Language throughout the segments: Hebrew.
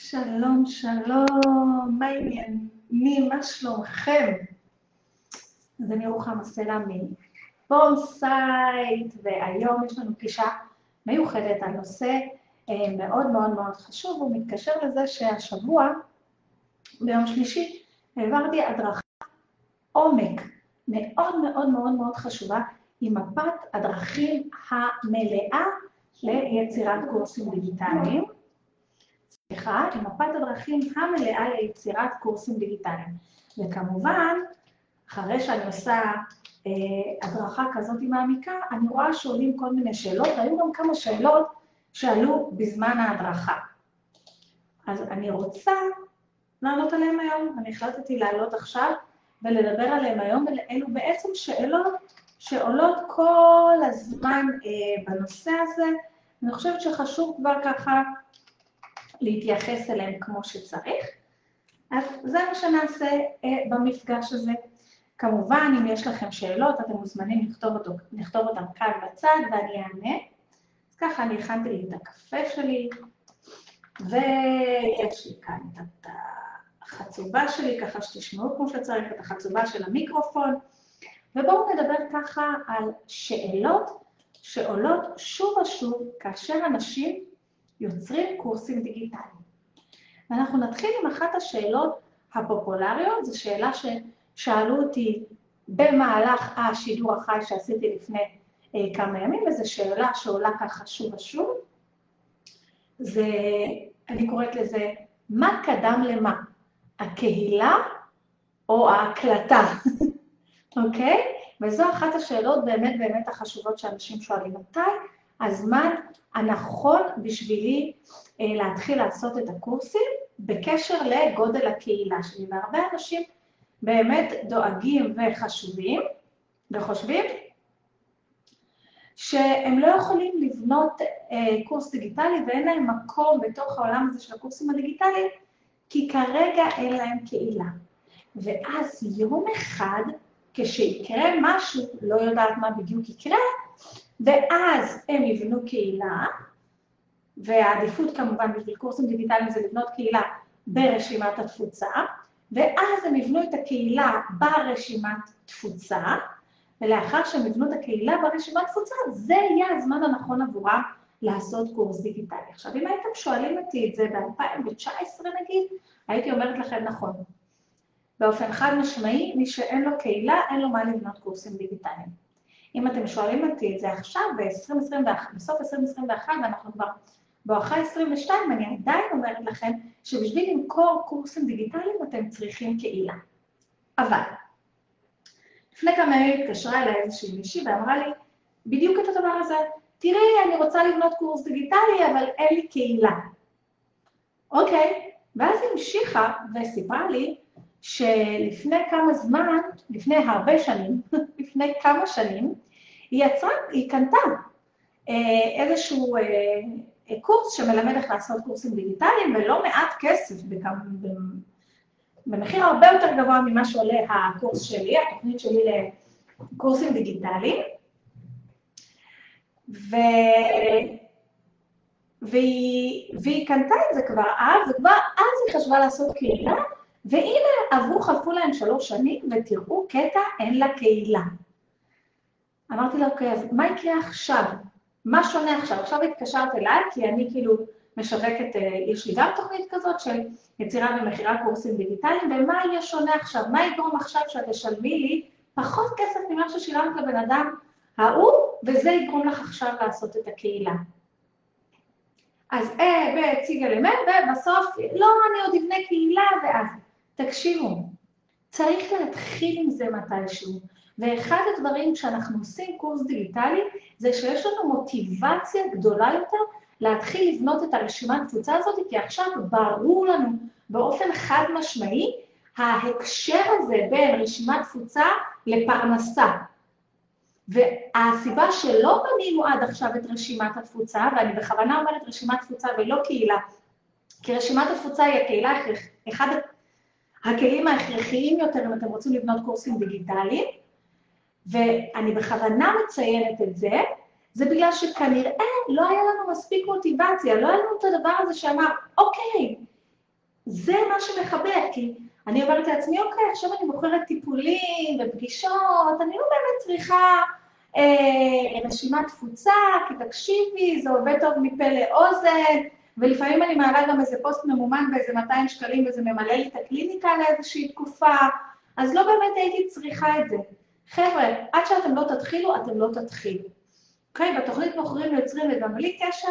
שלום, שלום, מה עניינים, מה שלומכם? אז אני רוחמה הסלע ממומסייט, והיום יש לנו פגישה מיוחדת, הנושא מאוד מאוד מאוד חשוב, הוא מתקשר לזה שהשבוע, ביום שלישי, העברתי הדרכה עומק, מאוד מאוד מאוד מאוד חשובה, עם מפת הדרכים המלאה ליצירת קורסים דיגיטליים. סליחה, עם מפת הדרכים המלאה ליצירת קורסים דיגיטליים. וכמובן, אחרי שאני עושה הדרכה כזאת מעמיקה, אני רואה שעולים כל מיני שאלות, והיו גם כמה שאלות שעלו בזמן ההדרכה. אז אני רוצה לעלות עליהם היום, אני החלטתי לעלות עכשיו ולדבר עליהם היום, אלו בעצם שאלות שעולות כל הזמן בנושא הזה, אני חושבת שחשוב כבר ככה להתייחס אליהם כמו שצריך, אז זה מה שנעשה במפגש הזה. כמובן, אם יש לכם שאלות, אתם מוזמנים לכתוב אותם כאן בצד, ואני אענה. אז ככה אני הכנתי לי את הקפה שלי, ויש לי כאן את החצובה שלי, ככה שתשמעו כמו שצריך, את החצובה של המיקרופון, ובואו נדבר ככה על שאלות שעולות שוב ושוב כאשר אנשים יוצרים קורסים דיגיטליים. ואנחנו נתחיל עם אחת השאלות הפופולריות, זו שאלה ששאלו אותי במהלך השידור החי שעשיתי לפני כמה ימים, וזו שאלה שעולה ככה שוב ושוב. זה, אני קוראת לזה, מה קדם למה? הקהילה או ההקלטה? אוקיי? וזו אחת השאלות באמת באמת החשובות שאנשים שואלים מתי, הזמן הנכון בשבילי להתחיל לעשות את הקורסים בקשר לגודל הקהילה שלי. והרבה אנשים באמת דואגים וחושבים שהם לא יכולים לבנות קורס דיגיטלי ואין להם מקום בתוך העולם הזה של הקורסים הדיגיטליים, כי כרגע אין להם קהילה. ואז יום אחד, כשיקרה משהו, לא יודעת מה בדיוק יקרה, ואז הם יבנו קהילה, והעדיפות כמובן בשביל קורסים דיגיטליים זה לבנות קהילה ברשימת התפוצה, ואז הם יבנו את הקהילה ברשימת תפוצה, ולאחר שהם יבנו את הקהילה ברשימת תפוצה, זה יהיה הזמן הנכון עבורה לעשות קורס דיגיטלי. עכשיו, אם הייתם שואלים אותי את זה ב-2019 נגיד, הייתי אומרת לכם נכון. באופן חד משמעי, מי שאין לו קהילה, אין לו מה לבנות קורסים דיגיטליים. אם אתם שואלים אותי את זה עכשיו, בסוף 2021, ואנחנו כבר בואכה 22, אני עדיין אומרת לכם שבשביל למכור קורסים דיגיטליים אתם צריכים קהילה. אבל, לפני כמה ימים התקשרה אליי איזושהי מישהי ואמרה לי, בדיוק את הדבר הזה, תראי, אני רוצה לבנות קורס דיגיטלי, אבל אין לי קהילה. אוקיי, ואז היא המשיכה וסיפרה לי, שלפני כמה זמן, לפני הרבה שנים, לפני כמה שנים, היא קנתה איזשהו קורס שמלמד איך לעשות קורסים דיגיטליים, ולא מעט כסף, במחיר הרבה יותר גבוה ממה שעולה הקורס שלי, התוכנית שלי לקורסים דיגיטליים, והיא קנתה את זה כבר אז, היא חשבה לעשות קהילה, והנה עברו חלפו להם 3 שנים, ותראו קטע אין לה קהילה. אמרתי לה, אוקיי, אז מה יקרה עכשיו? מה שונה עכשיו? עכשיו התקשרת אליי, כי אני כאילו משווקת, יש לי גם תוכנית כזאת של יצירה ומכירה קורסים דיגיטליים, ומה יהיה שונה עכשיו? מה יגרום עכשיו שאת תשלמי לי פחות כסף ממה ששילמת לבן אדם ההוא, וזה יגרום לך עכשיו לעשות את הקהילה. אז הציג אלמנט, ובסוף, לא, אני עוד אבנה קהילה, ואז תקשיבו, צריך להתחיל עם זה מתישהו, ואחד הדברים שאנחנו עושים קורס דיגיטלי, זה שיש לנו מוטיבציה גדולה יותר להתחיל לבנות את הרשימת התפוצה הזאת, כי עכשיו ברור לנו באופן חד משמעי, ההקשר הזה בין רשימת תפוצה לפרנסה. והסיבה שלא בנינו עד עכשיו את רשימת התפוצה, ואני בכוונה אומרת רשימת תפוצה ולא קהילה, כי רשימת התפוצה היא הקהילה, אחד הכלים ההכרחיים יותר אם אתם רוצים לבנות קורסים דיגיטליים, ואני בכוונה מציינת את זה, זה בגלל שכנראה לא היה לנו מספיק מוטיבציה, לא היה לנו את הדבר הזה שאמר, אוקיי, מה שמחבק, כי אני אומרת לעצמי, אוקיי, עכשיו אני בוחרת טיפולים ופגישות, אני לא באמת צריכה רשימת תפוצה, כי תקשיבי, זה עובד טוב מפה לאוזן, ולפעמים אני מעלה גם איזה פוסט ממומן באיזה 200 שקלים, וזה ממלא לי את הקליניקה לאיזושהי תקופה, אז לא באמת הייתי צריכה את זה. חבר'ה, עד שאתם לא תתחילו, אתם לא תתחילו. אוקיי, בתוכנית מוכרים ויוצרים וגם בלי קשר,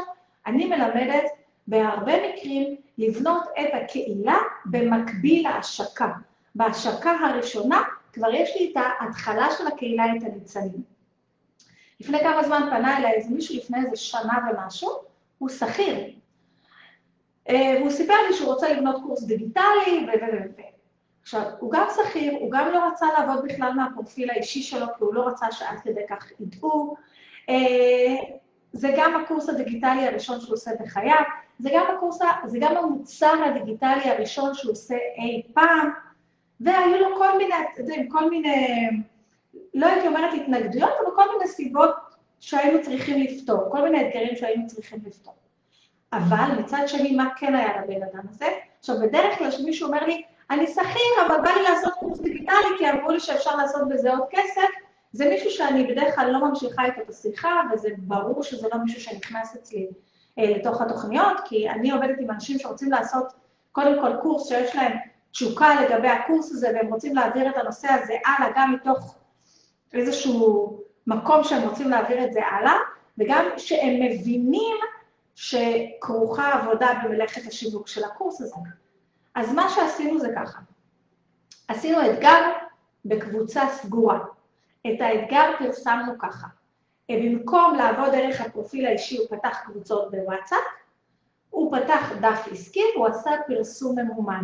אני מלמדת בהרבה מקרים לבנות את הקהילה במקביל להשקה. בהשקה הראשונה כבר יש לי את ההתחלה של הקהילה, את הניצנים. לפני כמה זמן פנה אליי איזה מישהו, לפני איזה שנה ומשהו, הוא שכיר. והוא סיפר לי שהוא רוצה לבנות קורס דיגיטלי עכשיו, הוא גם שכיר, הוא גם לא רצה לעבוד בכלל מהפרופיל האישי שלו, כי הוא לא רצה שעד כדי כך ידעו. זה גם הקורס הדיגיטלי הראשון שהוא עושה בחייו, זה גם המוצר הדיגיטלי הראשון שהוא עושה אי פעם, והיו לו כל מיני, לא הייתי אומרת התנגדויות, אבל כל מיני סיבות שהיינו צריכים לפתור, כל מיני אתגרים שהיינו צריכים לפתור. אבל מצד שני, מה כן היה לבן אדם הזה? עכשיו, בדרך כלל שמישהו אומר לי, אני שכיר, אבל בא לי לעשות קורס דיגיטלי, כי אמרו לי שאפשר לעשות בזה עוד כסף, זה מישהו שאני בדרך כלל לא ממשיכה איתו את השיחה, וזה ברור שזה לא מישהו שנכנס אצלי לתוך התוכניות, כי אני עובדת עם אנשים שרוצים לעשות קודם כל קורס שיש להם תשוקה לגבי הקורס הזה, והם רוצים להעביר את הנושא הזה הלאה, גם מתוך איזשהו מקום שהם רוצים להעביר את זה הלאה, וגם שהם מבינים שכרוכה עבודה במלאכת השיווק של הקורס הזה. אז מה שעשינו זה ככה, עשינו אתגר בקבוצה סגורה, את האתגר פרסמנו ככה, במקום לעבוד דרך הפרופיל האישי הוא פתח קבוצות בוואטסאפ, הוא פתח דף עסקי, הוא עשה פרסום ממומן.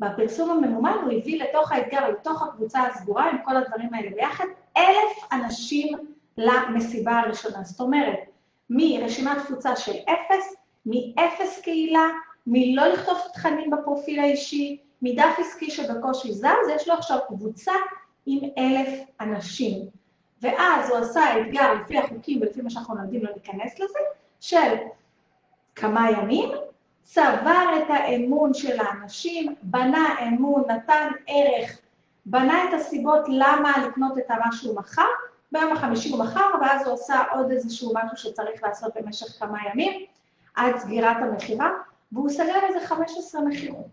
בפרסום הממומן הוא הביא לתוך האתגר, לתוך הקבוצה הסגורה, עם כל הדברים האלה ביחד, 1,000 אנשים למסיבה הראשונה. זאת אומרת, מרשימת תפוצה של 0, מ-0 קהילה, מלא לכתוב תכנים בפרופיל האישי, מדף עסקי שבקושי זז, יש לו עכשיו קבוצה עם 1,000 אנשים. ואז הוא עשה אתגר לפי החוקים ולפי מה שאנחנו נולדים לא ניכנס לזה, של כמה ימים, צבר את האמון של האנשים, בנה אמון, נתן ערך, בנה את הסיבות למה לקנות את המשהו מחר, ביום ה-50 הוא מחר, ואז הוא עושה עוד איזשהו משהו שצריך לעשות במשך כמה ימים, עד סגירת המכירה, והוא סגר איזה 15 מכירות.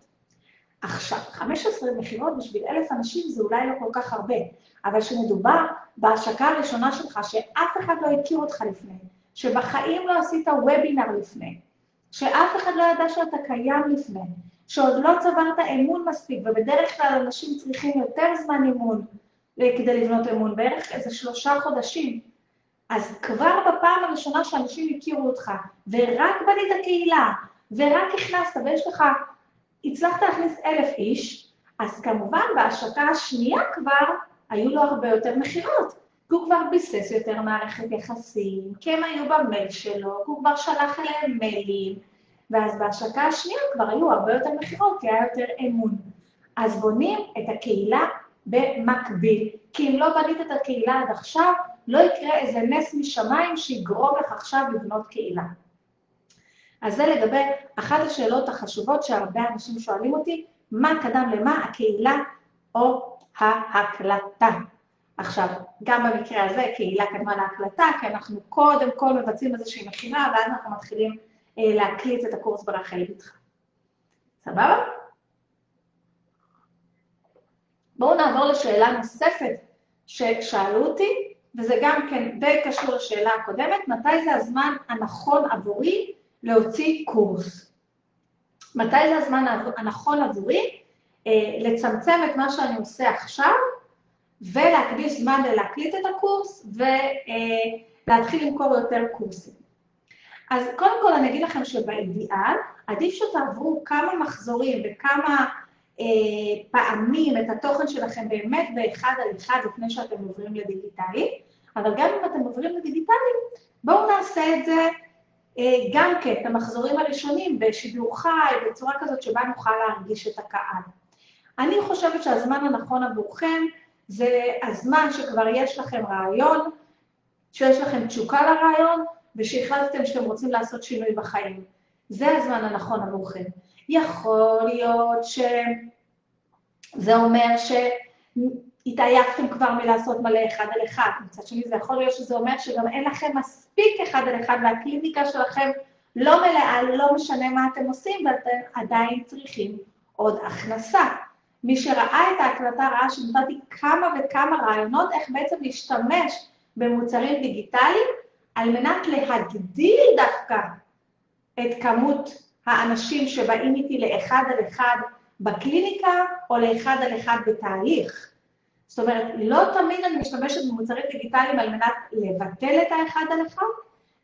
עכשיו, 15 מכירות בשביל 1,000 אנשים זה אולי לא כל כך הרבה, אבל כשמדובר בהשקה הראשונה שלך, שאף אחד לא הכיר אותך לפני, שבחיים לא עשית וובינר לפני, שאף אחד לא ידע שאתה קיים לפני, שעוד לא צברת אמון מספיק, ובדרך כלל אנשים צריכים יותר זמן אימון כדי לבנות אמון, בערך איזה 3 חודשים. אז כבר בפעם הראשונה שאנשים הכירו אותך, ורק בנית הקהילה, ורק הכנסת, ויש לך, הצלחת להכניס 1,000 איש, אז כמובן בהשקה השנייה כבר היו לו הרבה יותר מכירות. הוא כבר ביסס יותר מערכת יחסים, כי הם היו במייל שלו, הוא כבר שלח אליהם מיילים, ואז בהשקה השנייה כבר היו הרבה יותר מכירות, כי היה יותר אמון. אז בונים את הקהילה במקביל, כי אם לא בנית את הקהילה עד עכשיו, לא יקרה איזה נס משמיים שיגרום לך עכשיו לבנות קהילה. אז זה לגבי אחת השאלות החשובות שהרבה אנשים שואלים אותי, מה קדם למה, הקהילה או ההקלטה? עכשיו, גם במקרה הזה, קהילה קדמה להקלטה, כי אנחנו קודם כל מבצעים איזושהי מכירה, ואז אנחנו מתחילים להקליט את הקורס ברחל בתך. סבבה? בואו נעבור לשאלה נוספת ששאלו אותי, וזה גם כן די קשור לשאלה הקודמת, מתי זה הזמן הנכון עבורי להוציא קורס? מתי זה הזמן הנכון עבורי לצמצם את מה שאני עושה עכשיו, ולהקדיש זמן להקליט את הקורס, ולהתחיל למכור יותר קורסים. אז קודם כל אני אגיד לכם שבאידיאל, עדיף שתעברו כמה מחזורים וכמה פעמים את התוכן שלכם באמת באחד על אחד לפני שאתם עוברים לדיגיטלי, אבל גם אם אתם עוברים לדיגיטלי, בואו נעשה את זה גם כן, את המחזורים הראשונים בשידור חי, בצורה כזאת שבה נוכל להרגיש את הקהל. אני חושבת שהזמן הנכון עבורכם, זה הזמן שכבר יש לכם רעיון, שיש לכם תשוקה לרעיון, ושהחלטתם שאתם רוצים לעשות שינוי בחיים. זה הזמן הנכון עבורכם. יכול להיות שזה אומר שהתעייפתם כבר מלעשות מלא אחד על אחד. מצד שני, זה יכול להיות שזה אומר שגם אין לכם מספיק אחד על אחד, והקליניקה שלכם לא מלאה, לא משנה מה אתם עושים, ואתם עדיין צריכים עוד הכנסה. מי שראה את ההקלטה ראה שנתתי כמה וכמה רעיונות איך בעצם להשתמש במוצרים דיגיטליים, על מנת להגדיל דווקא את כמות האנשים שבאים איתי לאחד על אחד בקליניקה, או לאחד על אחד בתהליך. זאת אומרת, לא תמיד אני משתמשת במוצרים דיגיטליים על מנת לבטל את האחד על אחד,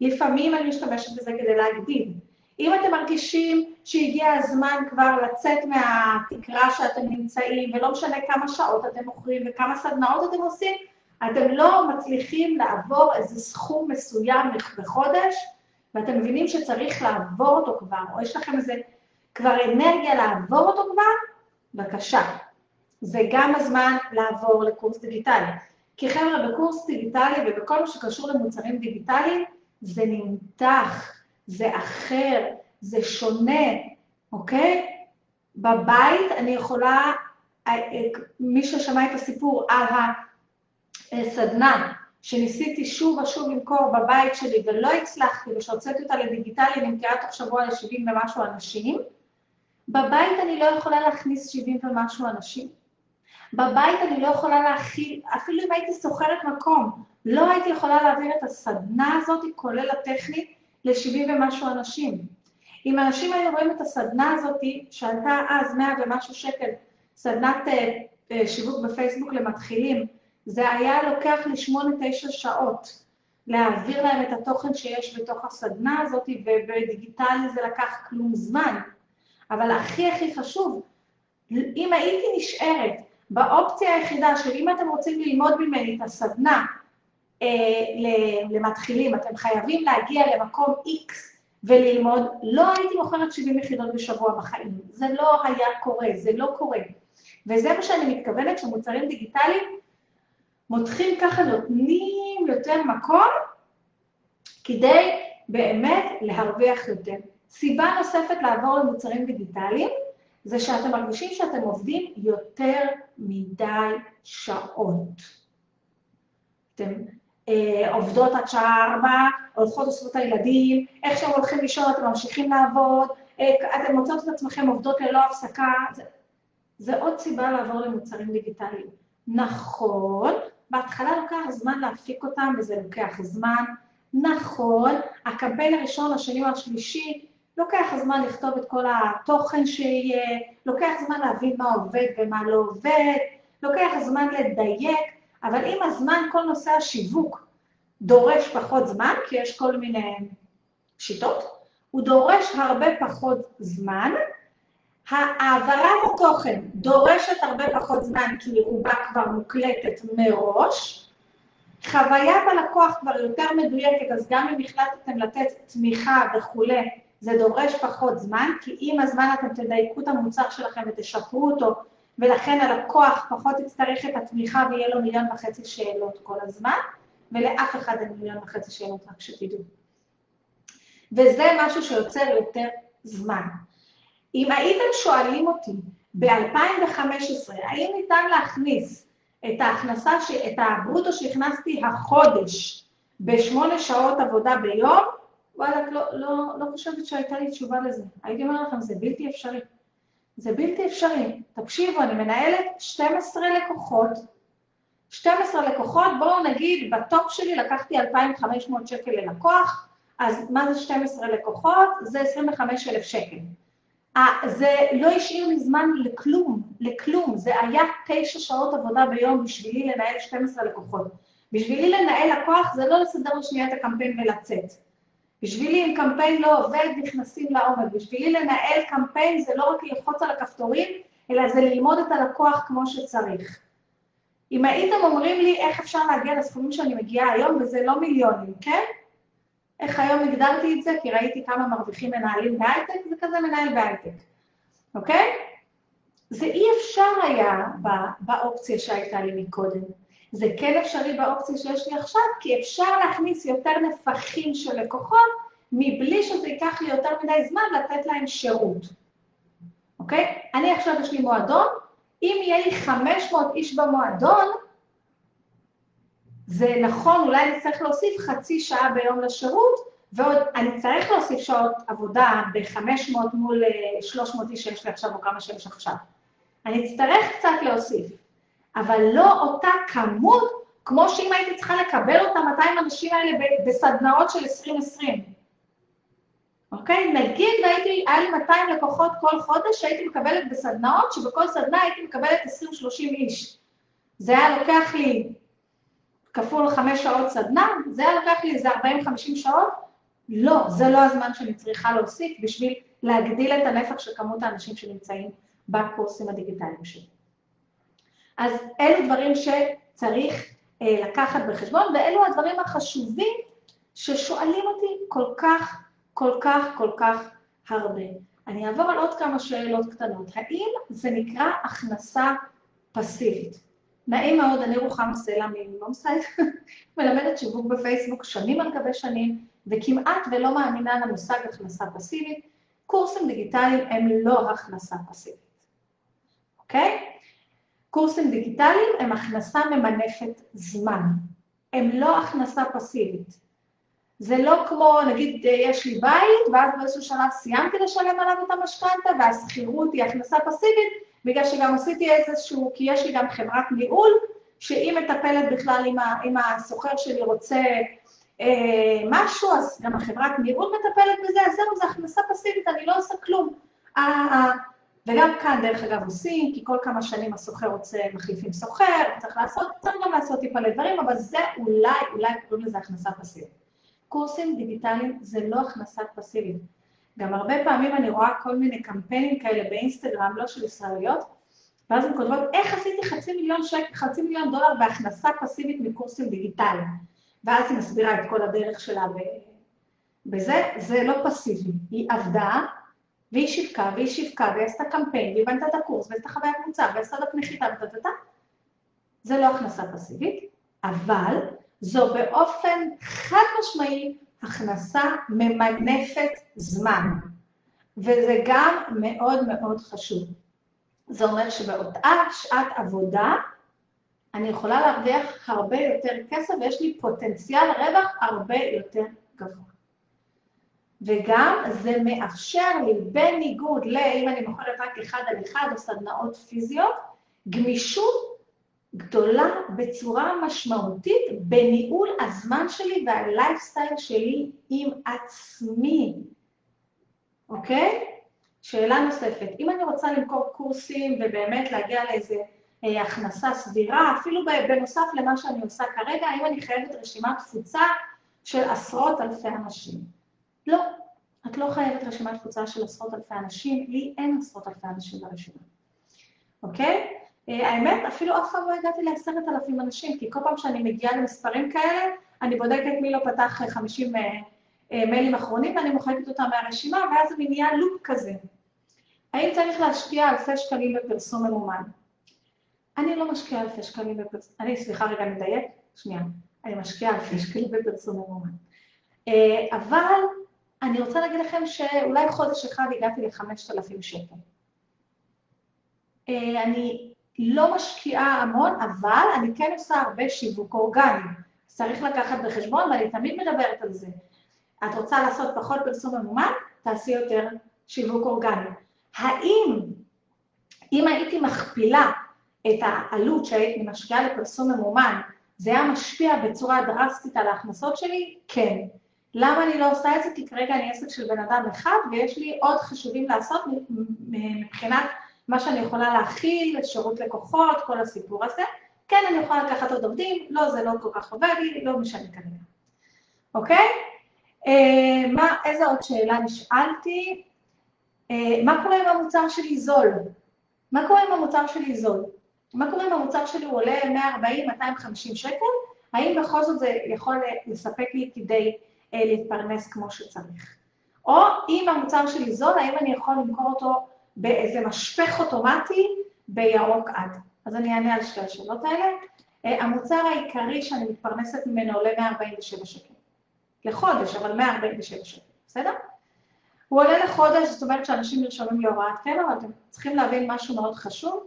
לפעמים אני משתמשת בזה כדי להגדיל. אם אתם מרגישים שהגיע הזמן כבר לצאת מהתקרה שאתם נמצאים, ולא משנה כמה שעות אתם מוכרים וכמה סדנאות אתם עושים, אתם לא מצליחים לעבור איזה סכום מסוים בחודש, ואתם מבינים שצריך לעבור אותו כבר, או יש לכם איזה כבר אנרגיה לעבור אותו כבר, בבקשה. זה גם הזמן לעבור לקורס דיגיטלי. כי חבר'ה, בקורס דיגיטלי ובכל מה שקשור למוצרים דיגיטליים, זה נמתח, זה אחר, זה שונה, אוקיי? בבית אני יכולה, מי ששמע את הסיפור על הסדנה, שניסיתי שוב ושוב למכור בבית שלי ולא הצלחתי, ושהוצאתי אותה לדיגיטלי, נמכרה תוך שבוע ל-70 ומשהו אנשים, בבית אני לא יכולה להכניס 70 ומשהו אנשים. בבית אני לא יכולה להכיל, אפילו אם הייתי סוחרת מקום, לא הייתי יכולה להעביר את הסדנה הזאת, כולל הטכנית, ל-70 ומשהו אנשים. אם אנשים היו רואים את הסדנה הזאת, שעלתה אז 100 ומשהו שקל, סדנת שיווק בפייסבוק למתחילים, זה היה לוקח לי 8-9 שעות להעביר להם את התוכן שיש בתוך הסדנה הזאת, ובדיגיטלי זה לקח כלום זמן. אבל הכי הכי חשוב, אם הייתי נשארת באופציה היחידה של אם אתם רוצים ללמוד ממני את הסדנה למתחילים, אתם חייבים להגיע למקום X וללמוד, לא הייתי מוכרת 70 יחידות בשבוע בחיים. זה לא היה קורה, זה לא קורה. וזה מה שאני מתכוונת שמוצרים דיגיטליים, מותחים ככה, נותנים יותר מקום, כדי באמת להרוויח יותר. סיבה נוספת לעבור למוצרים דיגיטליים, זה שאתם מרגישים שאתם עובדים יותר מדי שעות. אתם עובדות עד שעה 4, הולכות עושות את הילדים, איך שהם הולכים לישון, אתם ממשיכים לעבוד, אתם מוצאות את עצמכם עובדות ללא הפסקה. זה עוד סיבה לעבור למוצרים דיגיטליים. נכון, בהתחלה לוקח זמן להפיק אותם, וזה לוקח זמן. נכון, הקמפיין הראשון, השני או השלישי, לוקח זמן לכתוב את כל התוכן שיהיה, לוקח זמן להבין מה עובד ומה לא עובד, לוקח זמן לדייק, אבל עם הזמן כל נושא השיווק דורש פחות זמן, כי יש כל מיני שיטות, הוא דורש הרבה פחות זמן, העברת התוכן דורשת הרבה פחות זמן, כי רובה כבר מוקלטת מראש, חוויית הלקוח כבר יותר מדויקת, אז גם אם החלטתם לתת תמיכה וכו', זה דורש פחות זמן, כי עם הזמן אתם תדייקו את המוצר שלכם ותשפרו אותו, ולכן הלקוח פחות יצטרך את התמיכה ויהיה לו 1.5 מיליון שאלות כל הזמן, ולאף אחד אין 1.5 מיליון שאלות, רק שתדעו. וזה משהו שיוצר יותר זמן. אם הייתם שואלים אותי ב-2015, האם ניתן להכניס את ההכנסה, את הברוטו שהכנסתי החודש ב-8 שעות עבודה ביום, וואלה, לא חושבת שהייתה לי תשובה לזה. הייתי אומר לכם, זה בלתי אפשרי. זה בלתי אפשרי. תקשיבו, אני מנהלת 12 לקוחות. 12 לקוחות, בואו נגיד, בטופ שלי לקחתי 2,500 שקל ללקוח, אז מה זה 12 לקוחות? זה 25,000 שקל. זה לא השאיר לי זמן לכלום, לכלום. זה היה 9 שעות עבודה ביום בשבילי לנהל 12 לקוחות. בשבילי לנהל לקוח זה לא לסדר לשנייה את הקמפיין ולצאת. בשבילי אם קמפיין לא עובד, נכנסים לעומק. בשבילי לנהל קמפיין זה לא רק ללחוץ על הכפתורים, אלא זה ללמוד את הלקוח כמו שצריך. אם הייתם אומרים לי איך אפשר להגיע לסכומים שאני מגיעה היום, וזה לא מיליונים, כן? איך היום הגדרתי את זה? כי ראיתי כמה מרוויחים מנהלים בהייטק, זה כזה מנהל בהייטק, אוקיי? זה אי אפשר היה באופציה שהייתה לי מקודם. זה כן אפשרי באופציה שיש לי עכשיו, כי אפשר להכניס יותר נפחים של לקוחות, מבלי שזה ייקח לי יותר מדי זמן לתת להם שירות, אוקיי? אני עכשיו יש לי מועדון, אם יהיה לי 500 איש במועדון, זה נכון, אולי אני צריך להוסיף חצי שעה ביום לשירות, ועוד אני צריך להוסיף שעות עבודה ב-500 מול 300 איש שיש לי עכשיו או כמה שיש עכשיו. אני אצטרך קצת להוסיף, אבל לא אותה כמות, כמו שאם הייתי צריכה לקבל אותה 200 אנשים האלה בסדנאות של 2020. אוקיי? נגיד, היה לי 200 לקוחות כל חודש, הייתי מקבלת בסדנאות, שבכל סדנה הייתי מקבלת 20-30 איש. זה היה לוקח לי כפול 5 שעות סדנה, זה היה לוקח לי איזה 40-50 שעות, לא, זה לא הזמן שאני צריכה להוסיף בשביל להגדיל את הנפח של כמות האנשים שנמצאים בקורסים הדיגיטליים שלי. אז אלו דברים שצריך לקחת בחשבון, ואלו הדברים החשובים ששואלים אותי כל כך הרבה. אני אעבור על עוד כמה שאלות קטנות. האם זה נקרא הכנסה פסיבית? נעים מאוד, אני רוחמה הסלע מ-Mumsite, מלמדת שיווק בפייסבוק שנים על גבי שנים, וכמעט ולא מאמינה למושג הכנסה פסיבית. קורסים דיגיטליים הם לא הכנסה פסיבית, אוקיי? קורסים דיגיטליים הם הכנסה ממנפת זמן, הם לא הכנסה פסיבית. זה לא כמו, נגיד, יש לי בית, ואז באיזשהו שלב סיימתי לשלם עליו את המשכנתא, והשכירות היא הכנסה פסיבית, בגלל שגם עשיתי איזשהו, כי יש לי גם חברת ניהול, שהיא מטפלת בכלל אם הסוחר שלי רוצה משהו, אז גם החברת ניהול מטפלת בזה, אז זהו, זה הכנסה פסיבית, אני לא עושה כלום. וגם כאן, דרך אגב, עושים, כי כל כמה שנים הסוחר רוצה, מחליפים סוחר, צריך גם לעשות טיפה לדברים, אבל זה אולי קוראים לזה הכנסה פסיבית. קורסים דיגיטליים זה לא הכנסה פסיבית. גם הרבה פעמים אני רואה כל מיני קמפיינים כאלה באינסטגרם, לא של ישראליות, ואז הן כותבות, איך עשיתי $500,000 בהכנסה פסיבית מקורסים דיגיטליים? ואז היא מסבירה את כל הדרך שלה בזה, זה לא פסיבי. היא עבדה, והיא שיווקה, והיא עשתה קמפיין, והיא בנתה את הקורס, והיא עשתה חוויית מוצר, והיא עשתה דף נחיתה, זה לא הכנסה פסיבית, אבל זו באופן חד משמעי הכנסה ממנפת זמן, וזה גם מאוד מאוד חשוב. זה אומר שבאותה שעת עבודה אני יכולה להרוויח הרבה יותר כסף, ויש לי פוטנציאל רווח הרבה יותר גבוה. וגם זה מאפשר לי, בניגוד לאם אני מוכרת רק אחד על אחד או סדנאות פיזיות, גמישות גדולה בצורה משמעותית בניהול הזמן שלי והלייפסטייל שלי עם עצמי, אוקיי? שאלה נוספת, אם אני רוצה למכור קורסים ובאמת להגיע לאיזה הכנסה סבירה, אפילו בנוסף למה שאני עושה כרגע, האם אני חייבת רשימת תפוצה של עשרות אלפי אנשים? לא, את לא חייבת רשימת תפוצה של עשרות אלפי אנשים, לי אין עשרות אלפי אנשים ברשימה, אוקיי? האמת, אפילו אף פעם לא הגעתי ל10,000 אנשים, כי כל פעם שאני מגיעה למספרים כאלה, אני בודקת מי לא פתח 50 מיילים אחרונים, ואני מוחקת אותם מהרשימה, ואז זה נהיה לופ כזה. האם צריך להשקיע אלפי שקלים בפרסום ממומן? אני לא משקיעה אלפי שקלים בפרסום, אני משקיעה אלפי שקלים בפרסום ממומן. אבל אני רוצה להגיד לכם שאולי חודש אחד הגעתי ל5,000 שקל. אני לא משקיעה המון, אבל אני כן עושה הרבה שיווק אורגני. צריך לקחת בחשבון, ואני תמיד מדברת על זה. את רוצה לעשות פחות פרסום ממומן, תעשי יותר שיווק אורגני. אם הייתי מכפילה את העלות שהייתי משקיעה לפרסום ממומן, זה היה משפיע בצורה דרסטית על ההכנסות שלי? כן. למה אני לא עושה את זה? כי כרגע אני עסק של בן אדם אחד, ויש לי עוד חשובים לעשות מבחינת מה שאני יכולה להכיל, שירות לקוחות, כל הסיפור הזה. כן, אני יכולה לקחת עוד עובדים, לא, זה לא כל כך עובד לי, לא משנה כנראה. אוקיי? איזה עוד שאלה נשאלתי? מה קורה אם המוצר שלי זול? מה קורה אם המוצר שלי הוא עולה 140-250 שקל? האם בכל זאת זה יכול לספק לי כדי להתפרנס כמו שצריך? או אם המוצר שלי זול, האם אני יכול למכור אותו באיזה משפך אוטומטי בירוק עד. אז אני אענה על שתי השאלות האלה. המוצר העיקרי שאני מתפרנסת ממנו עולה 147 שקל. לחודש, אבל 147 שקל, בסדר? הוא עולה לחודש, זאת אומרת שאנשים נרשמים להוראת קלר, אתם צריכים להבין משהו מאוד חשוב.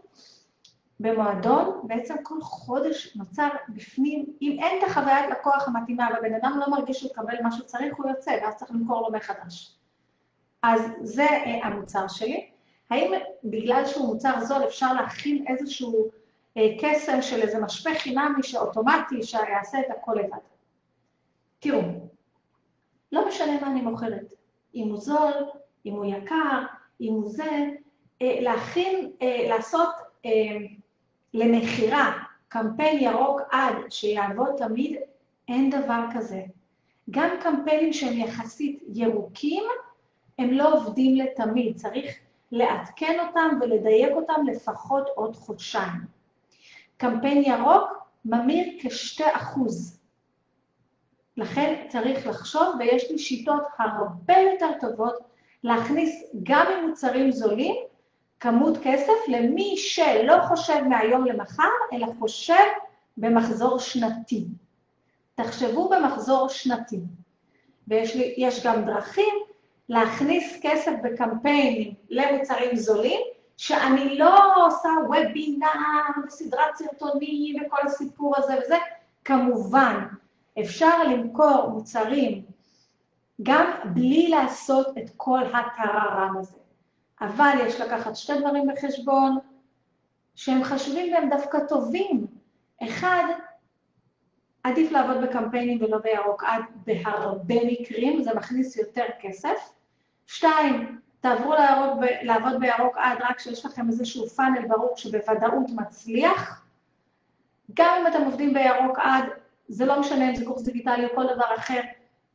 במועדון, בעצם כל חודש נוצר בפנים, אם אין את החוויית לקוח המתאימה, והבן אדם לא מרגיש שהוא תקבל מה שצריך, הוא יוצא, ואז צריך למכור לו מחדש. אז זה המוצר שלי. האם בגלל שהוא מוצר זול אפשר להכין איזשהו קסם של איזה משפך חינמי שאוטומטי שיעשה את הכל לבד? תראו, לא משנה מה אני מוכרת, אם הוא זול, אם הוא יקר, אם הוא זה, להכין, לעשות למחירה קמפיין ירוק עד שיעבוד תמיד, אין דבר כזה. גם קמפיינים שהם יחסית ירוקים, הם לא עובדים לתמיד, צריך לעדכן אותם ולדייק אותם לפחות עוד חודשיים. קמפיין ירוק ממיר כ2%. לכן צריך לחשוב, ויש לי שיטות הרבה יותר טובות להכניס גם עם מוצרים זולים, כמות כסף למי שלא חושב מהיום למחר, אלא חושב במחזור שנתי. תחשבו במחזור שנתי. ויש גם דרכים להכניס כסף בקמפיינים למוצרים זולים, שאני לא עושה וובינר, סדרת סרטונים וכל הסיפור הזה וזה. כמובן, אפשר למכור מוצרים גם בלי לעשות את כל הטררם הזה. אבל יש לקחת 2 דברים בחשבון, שהם חשובים והם דווקא טובים. 1, עדיף לעבוד בקמפיינים ולא בירוק עד בהרבה מקרים, זה מכניס יותר כסף. 2, תעברו לעבוד בירוק עד רק שיש לכם איזשהו פאנל ברור שבוודאות מצליח. גם אם אתם עובדים בירוק עד, זה לא משנה אם זה קורס דיגיטלי או כל דבר אחר,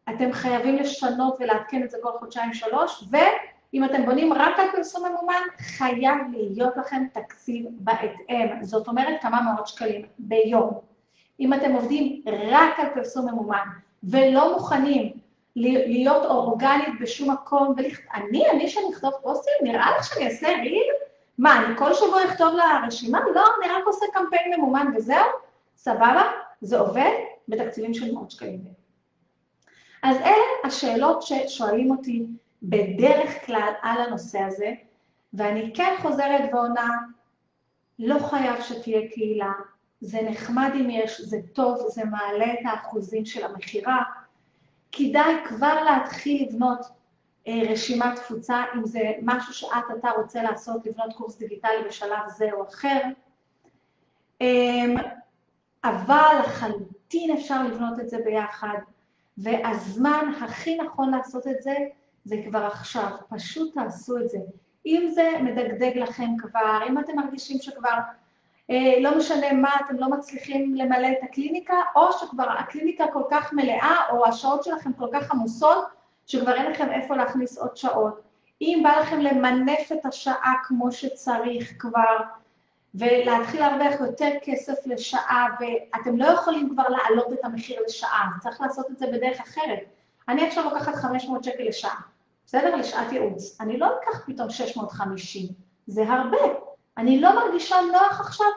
אתם חייבים לשנות ולהתקן את זה כל 2-3 חודשים, אם אתם בונים רק על פרסום ממומן, חייב להיות לכם תקציב בהתאם. זאת אומרת כמה מאות שקלים ביום. אם אתם עובדים רק על פרסום ממומן, ולא מוכנים להיות אורגנית בשום מקום, אני שנכתוב פוסטים, נראה לך שאני אעשה ריל? מה, אני כל שבוע אכתוב לרשימה? לא, אני רק עושה קמפיין ממומן וזהו, סבבה, זה עובד בתקציבים של מאות שקלים. אז אלה השאלות ששואלים אותי, בדרך כלל על הנושא הזה, ואני כן חוזרת ועונה, לא חייב שתהיה קהילה, זה נחמד אם יש, זה טוב, זה מעלה את האחוזים של המחירה, כדאי כבר להתחיל לבנות רשימת תפוצה, אם זה משהו שאת אתה רוצה לעשות, לבנות קורס דיגיטלי בשלב זה או אחר, אבל לחלוטין אפשר לבנות את זה ביחד, והזמן הכי נכון לעשות את זה, זה כבר עכשיו, פשוט תעשו את זה. אם זה מדגדג לכם כבר, אם אתם מרגישים שכבר לא משנה מה, אתם לא מצליחים למלא את הקליניקה, או שכבר הקליניקה כל כך מלאה, או השעות שלכם כל כך עמוסות, שכבר אין לכם איפה להכניס עוד שעות. אם בא לכם למנף את השעה כמו שצריך כבר, ולהתחיל להרוויח יותר כסף לשעה, ואתם לא יכולים כבר לעלות את המחיר לשעה, צריך לעשות את זה בדרך אחרת. אני עכשיו לוקחת 500 שקל לשעה, בסדר? לשעת ייעוץ. אני לא אקח פתאום 650, זה הרבה. אני לא מרגישה נוח עכשיו,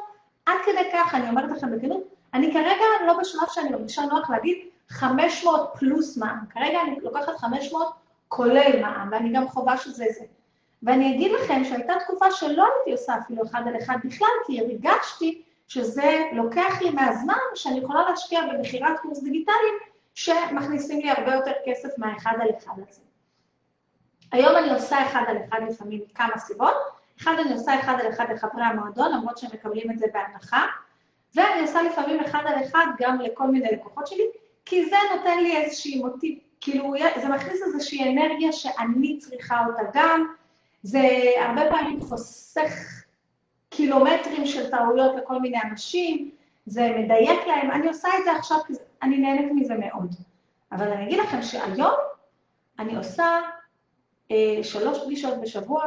עד כדי כך, אני אומרת לכם בכנות, אני כרגע לא בשלב שאני מרגישה נוח להגיד 500 פלוס מע"מ, כרגע אני לוקחת 500 כולל מע"מ, ואני גם חובה שזה זה. ואני אגיד לכם שהייתה תקופה שלא הייתי עושה אפילו 1-1 בכלל, כי הרגשתי שזה לוקח לי מהזמן שאני יכולה להשקיע במכירת קורס דיגיטליים, שמכניסים לי הרבה יותר כסף מה1-1 הזה. היום אני עושה 1-1 לפעמים כמה סיבות. 1, אני עושה 1-1 לחברי המועדון, למרות שהם מקבלים את זה בהנחה, ואני עושה לפעמים 1-1 גם לכל מיני לקוחות שלי, כי זה נותן לי איזושהי מוטיב, כאילו זה מכניס איזושהי אנרגיה שאני צריכה אותה גם, זה הרבה פעמים חוסך קילומטרים של טעויות לכל מיני אנשים, זה מדייק להם, אני עושה את זה עכשיו כי אני נהנית מזה מאוד. אבל אני אגיד לכם שהיום אני עושה 3 פגישות בשבוע,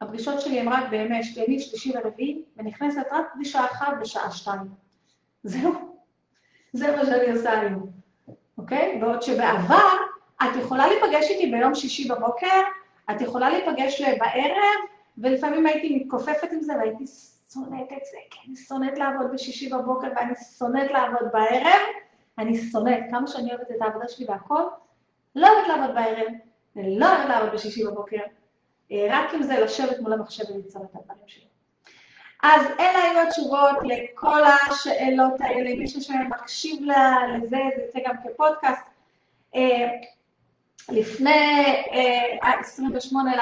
הפגישות שלי הן רק בימי שני, שלישי ורביעי, ונכנסת רק פגישה 1 בשעה 2. זהו, זה מה שאני עושה היום, אוקיי? בעוד שבעבר את יכולה להיפגש איתי ביום שישי בבוקר, את יכולה להיפגש בערב, ולפעמים הייתי מתכופפת עם זה והייתי שונאת את זה, כי אני שונאת לעבוד בשישי בבוקר ואני שונאת לעבוד בערב, אני שונאת, כמה שאני אוהבת את העבודה שלי והכל, לא אוהבת לעבוד בערב, אני לא אראה בשישי בבוקר, רק אם זה לשבת מול המחשב וליצור את הדברים שלי. אז אלה היו התשובות לכל השאלות האלה, מי שמקשיב לזה, זה יצא גם כפודקאסט. לפני 28/10,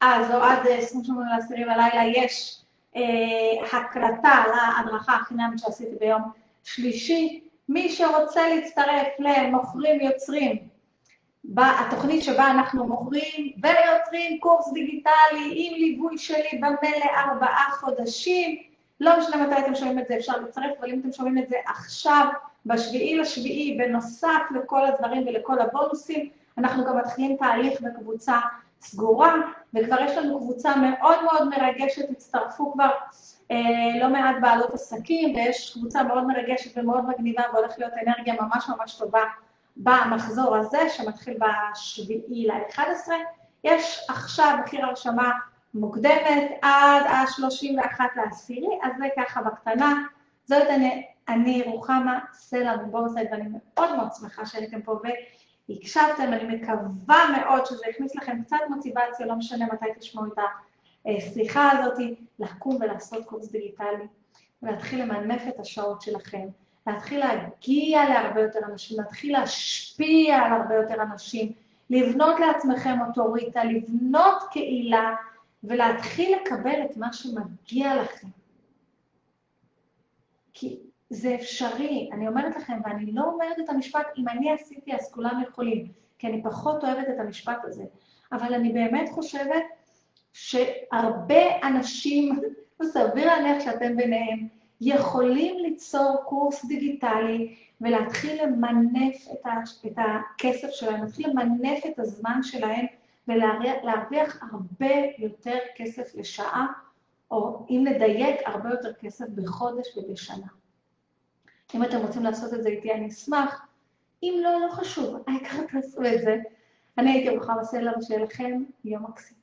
אז או עד 28/10 בלילה, יש הקלטה להדרכה החינמית שעשיתי ביום שלישי. מי שרוצה להצטרף למוכרים יוצרים, התוכנית שבה אנחנו מוכרים ויוצרים קורס דיגיטלי עם ליווי שלי במלא 4 חודשים. לא משנה מתי אתם שומעים את זה, אפשר לצרף, אבל אם אתם שומעים את זה עכשיו, ב7/7, בנוסף לכל הדברים ולכל הבונוסים, אנחנו גם מתחילים תהליך בקבוצה סגורה, וכבר יש לנו קבוצה מאוד מאוד מרגשת, הצטרפו כבר לא מעט בעלות עסקים, ויש קבוצה מאוד מרגשת ומאוד מגניבה, והולך להיות אנרגיה ממש ממש טובה במחזור הזה, שמתחיל ב7/11. יש עכשיו מחיר הרשמה מוקדמת עד 31/10, אז זה ככה בקטנה. זאת אני רוחמה סלע מבורסייט, ואני מאוד מאוד שמחה שהייתם פה והקשבתם. אני מקווה מאוד שזה הכניס לכם קצת מוטיבציה, לא משנה מתי תשמעו את השיחה הזאת, לקום ולעשות קורס דיגיטלי, ולהתחיל למנף את השעות שלכם, להתחיל להגיע להרבה יותר אנשים, להתחיל להשפיע על הרבה יותר אנשים, לבנות לעצמכם אוטוריטה, לבנות קהילה, ולהתחיל לקבל את מה שמגיע לכם. כי זה אפשרי, אני אומרת לכם, ואני לא אומרת את המשפט, אם אני עשיתי אז כולם יכולים, כי אני פחות אוהבת את המשפט הזה, אבל אני באמת חושבת שהרבה אנשים, וסביר להניח שאתם ביניהם, יכולים ליצור קורס דיגיטלי ולהתחיל למנף את הכסף שלהם, להתחיל למנף את הזמן שלהם ולהרוויח הרבה יותר כסף לשעה, או אם לדייק הרבה יותר כסף בחודש ובשנה. אם אתם רוצים לעשות את זה איתי, אני אשמח. אם לא, לא חשוב, העיקר תעשו את זה. אני הייתי רוחמה הסלע, ושיהיה לכם יום מקסים.